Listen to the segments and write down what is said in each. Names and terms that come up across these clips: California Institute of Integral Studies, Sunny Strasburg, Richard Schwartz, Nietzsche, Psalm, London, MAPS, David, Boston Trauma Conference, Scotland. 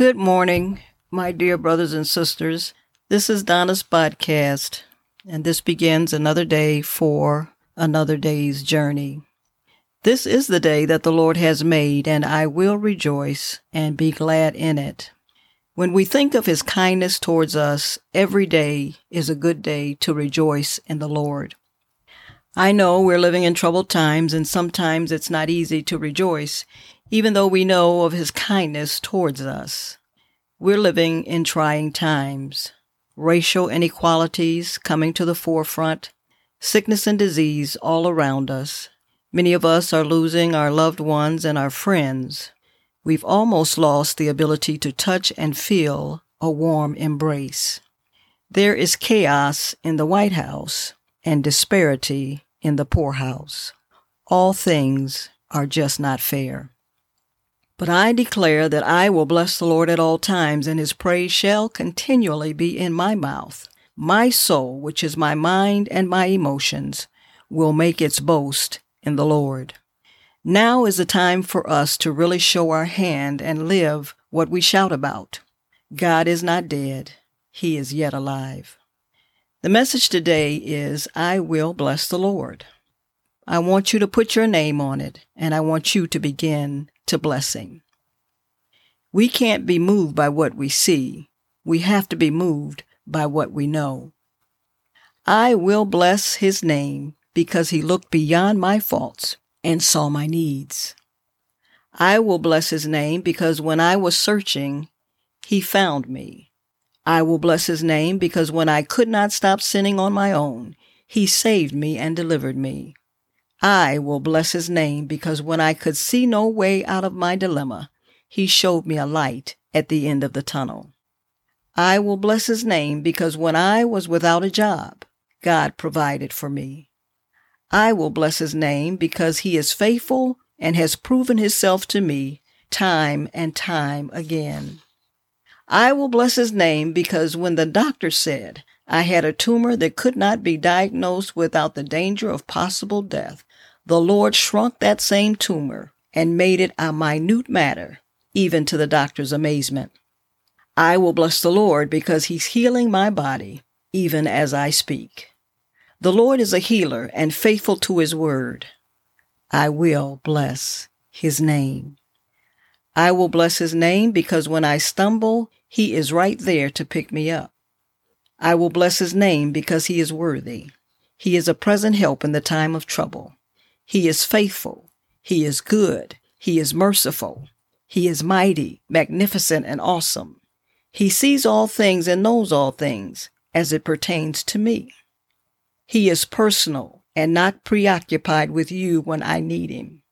Good morning, my dear brothers and sisters. This is Donna's podcast, and this begins another day for another day's journey. This is the day that the Lord has made, and I will rejoice and be glad in it. When we think of His kindness towards us, every day is a good day to rejoice in the Lord. I know we're living in troubled times, and sometimes it's not easy to rejoice, even though we know of His kindness towards us. We're living in trying times. Racial inequalities coming to the forefront, sickness and disease all around us. Many of us are losing our loved ones and our friends. We've almost lost the ability to touch and feel a warm embrace. There is chaos in the White House and disparity in the poorhouse. All things are just not fair. But I declare that I will bless the Lord at all times, and His praise shall continually be in my mouth. My soul, which is my mind and my emotions, will make its boast in the Lord. Now is the time for us to really show our hand and live what we shout about. God is not dead. He is yet alive. The message today is, I will bless the Lord. I want you to put your name on it, and I want you to begin to blessing. We can't be moved by what we see. We have to be moved by what we know. I will bless His name because He looked beyond my faults and saw my needs. I will bless His name because when I was searching, He found me. I will bless His name because when I could not stop sinning on my own, He saved me and delivered me. I will bless His name because when I could see no way out of my dilemma, He showed me a light at the end of the tunnel. I will bless His name because when I was without a job, God provided for me. I will bless His name because He is faithful and has proven Himself to me time and time again. I will bless His name because when the doctor said I had a tumor that could not be diagnosed without the danger of possible death, the Lord shrunk that same tumor and made it a minute matter, even to the doctor's amazement. I will bless the Lord because He's healing my body, even as I speak. The Lord is a healer and faithful to His word. I will bless His name. I will bless His name because when I stumble, He is right there to pick me up. I will bless His name because He is worthy. He is a present help in the time of trouble. He is faithful. He is good. He is merciful. He is mighty, magnificent, and awesome. He sees all things and knows all things as it pertains to me. He is personal and not preoccupied with you when I need Him.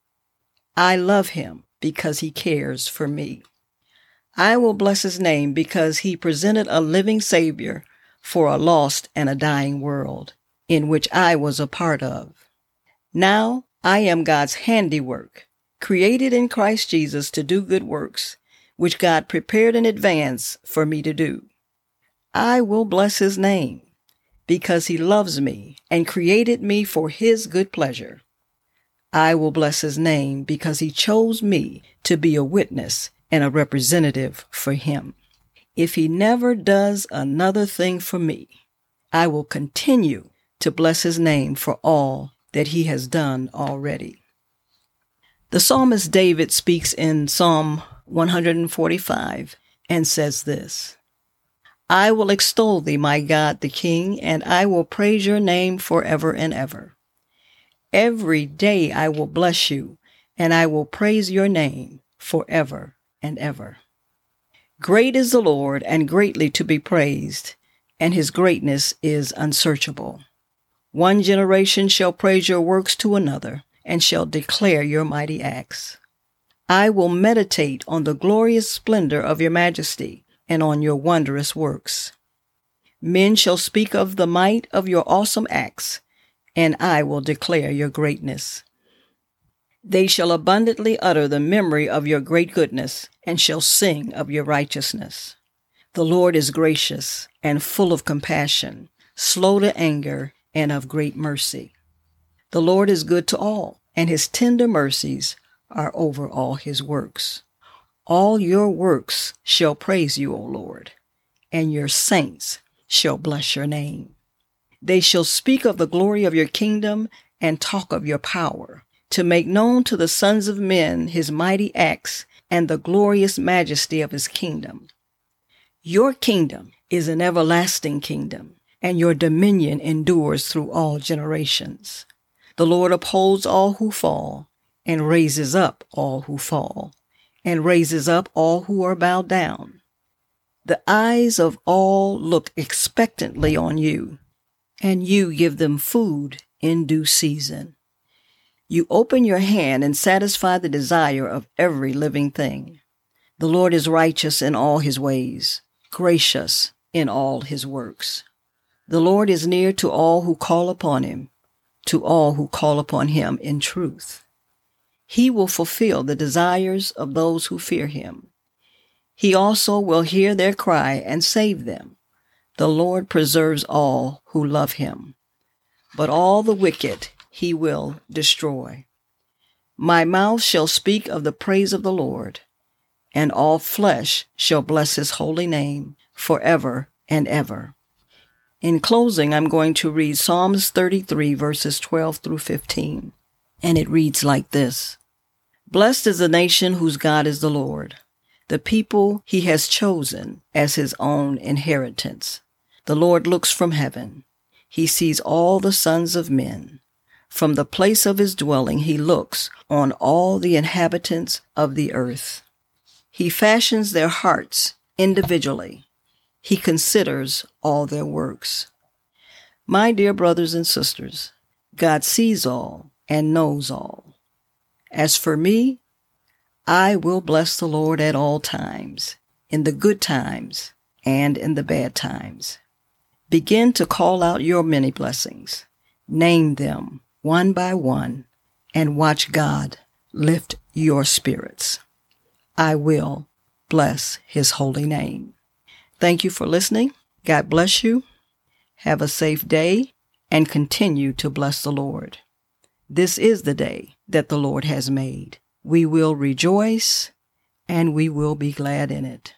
I love Him because He cares for me. I will bless His name because He presented a living Savior for a lost and a dying world, in which I was a part of. Now I am God's handiwork, created in Christ Jesus to do good works, which God prepared in advance for me to do. I will bless His name, because He loves me and created me for His good pleasure. I will bless His name because He chose me to be a witness and a representative for Him. If He never does another thing for me, I will continue to bless His name for all that He has done already. The psalmist David speaks in Psalm 145 and says this, I will extol Thee, my God, the King, and I will praise Your name forever and ever. Every day I will bless You, and I will praise Your name forever and ever. Great is the Lord, and greatly to be praised, and His greatness is unsearchable. One generation shall praise Your works to another, and shall declare Your mighty acts. I will meditate on the glorious splendor of Your majesty, and on Your wondrous works. Men shall speak of the might of Your awesome acts, and I will declare Your greatness. They shall abundantly utter the memory of Your great goodness, and shall sing of Your righteousness. The Lord is gracious and full of compassion, slow to anger, and of great mercy. The Lord is good to all, and His tender mercies are over all His works. All your works shall praise you, O Lord, and your saints shall bless your name. They shall speak of the glory of your kingdom and talk of your power, to make known to the sons of men his mighty acts and the glorious majesty of his kingdom. Your kingdom is an everlasting kingdom, and your dominion endures through all generations. The Lord upholds all who fall, and raises up all who fall, and raises up all who are bowed down. The eyes of all look expectantly on you, and you give them food in due season. You open your hand and satisfy the desire of every living thing. The Lord is righteous in all his ways, gracious in all his works. The Lord is near to all who call upon him, to all who call upon him in truth. He will fulfill the desires of those who fear him. He also will hear their cry and save them. The Lord preserves all who love him, but all the wicked he will destroy. My mouth shall speak of the praise of the Lord, and all flesh shall bless his holy name forever and ever. In closing, I'm going to read Psalms 33, verses 12 through 15, and it reads like this. Blessed is the nation whose God is the Lord, the people he has chosen as his own inheritance. The Lord looks from heaven. He sees all the sons of men. From the place of his dwelling, he looks on all the inhabitants of the earth. He fashions their hearts individually. He considers all their works. My dear brothers and sisters, God sees all and knows all. As for me, I will bless the Lord at all times, in the good times and in the bad times. Begin to call out your many blessings. Name them one by one, and watch God lift your spirits. I will bless his holy name. Thank you for listening. God bless you. Have a safe day and continue to bless the Lord. This is the day that the Lord has made. We will rejoice and we will be glad in it.